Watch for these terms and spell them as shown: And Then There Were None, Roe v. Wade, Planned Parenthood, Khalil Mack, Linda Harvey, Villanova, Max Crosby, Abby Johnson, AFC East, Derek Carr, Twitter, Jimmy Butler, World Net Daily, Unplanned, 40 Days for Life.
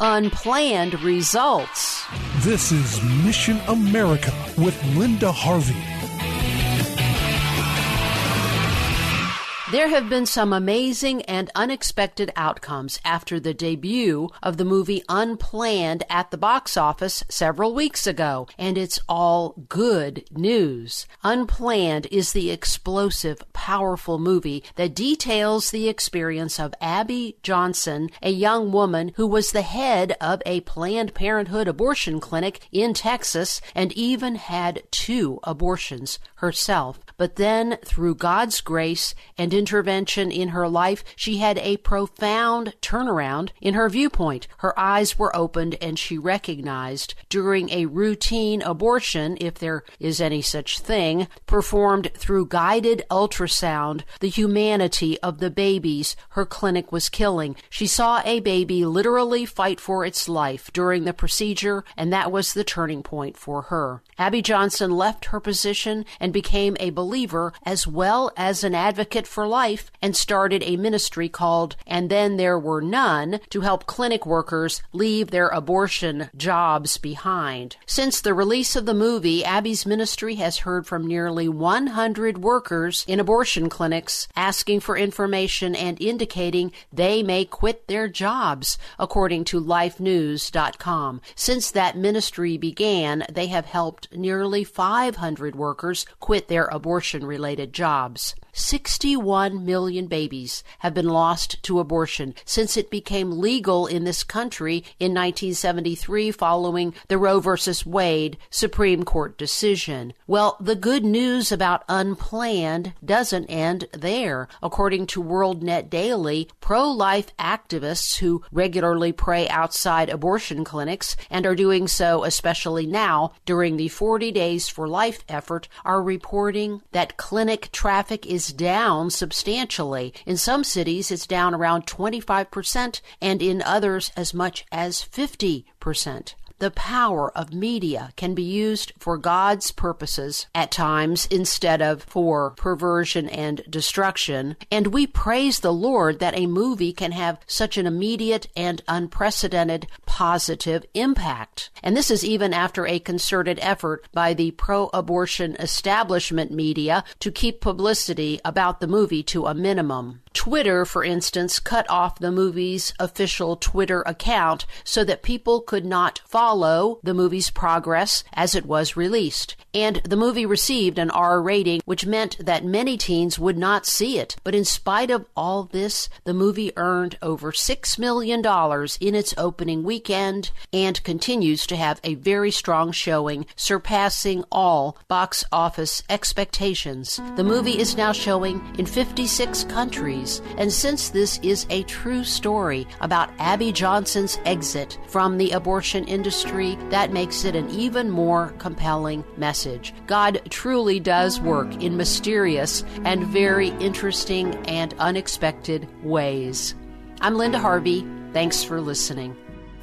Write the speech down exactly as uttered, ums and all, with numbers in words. Unplanned results. This is Mission America with Linda Harvey. There have been some amazing and unexpected outcomes after the debut of the movie Unplanned at the box office several weeks ago, and it's all good news. Unplanned is the explosive, powerful movie that details the experience of Abby Johnson, a young woman who was the head of a Planned Parenthood abortion clinic in Texas and even had two abortions herself. But then, through God's grace and intervention in her life, she had a profound turnaround in her viewpoint. Her eyes were opened and she recognized during a routine abortion, if there is any such thing, performed through guided ultrasound, the humanity of the babies her clinic was killing. She saw a baby literally fight for its life during the procedure, and that was the turning point for her. Abby Johnson left her position and became a believer as well as an advocate for life, and started a ministry called And Then There Were None to help clinic workers leave their abortion jobs behind. Since the release of the movie, Abby's ministry has heard from nearly one hundred workers in abortion clinics asking for information and indicating they may quit their jobs, according to Life News dot com. Since that ministry began, they have helped nearly five hundred workers quit their abortion-related jobs. sixty-one million babies have been lost to abortion since it became legal in this country in nineteen seventy-three following the Roe v. Wade Supreme Court decision. Well, the good news about Unplanned doesn't end there. According to World Net Daily, pro-life activists who regularly pray outside abortion clinics and are doing so especially now during the forty Days for Life effort are reporting that clinic traffic is down substantially. In some cities, it's down around twenty-five percent, and in others, as much as fifty percent. The power of media can be used for God's purposes at times instead of for perversion and destruction, and we praise the Lord that a movie can have such an immediate and unprecedented positive impact. And this is even after a concerted effort by the pro-abortion establishment media to keep publicity about the movie to a minimum. Twitter, for instance, cut off the movie's official Twitter account so that people could not follow the movie's progress as it was released. And the movie received an R rating, which meant that many teens would not see it. But in spite of all this, the movie earned over six million dollars in its opening weekend and continues to have a very strong showing, surpassing all box office expectations. The movie is now showing in fifty-six countries. And since this is a true story about Abby Johnson's exit from the abortion industry, that makes it an even more compelling message. God truly does work in mysterious and very interesting and unexpected ways. I'm Linda Harvey. Thanks for listening.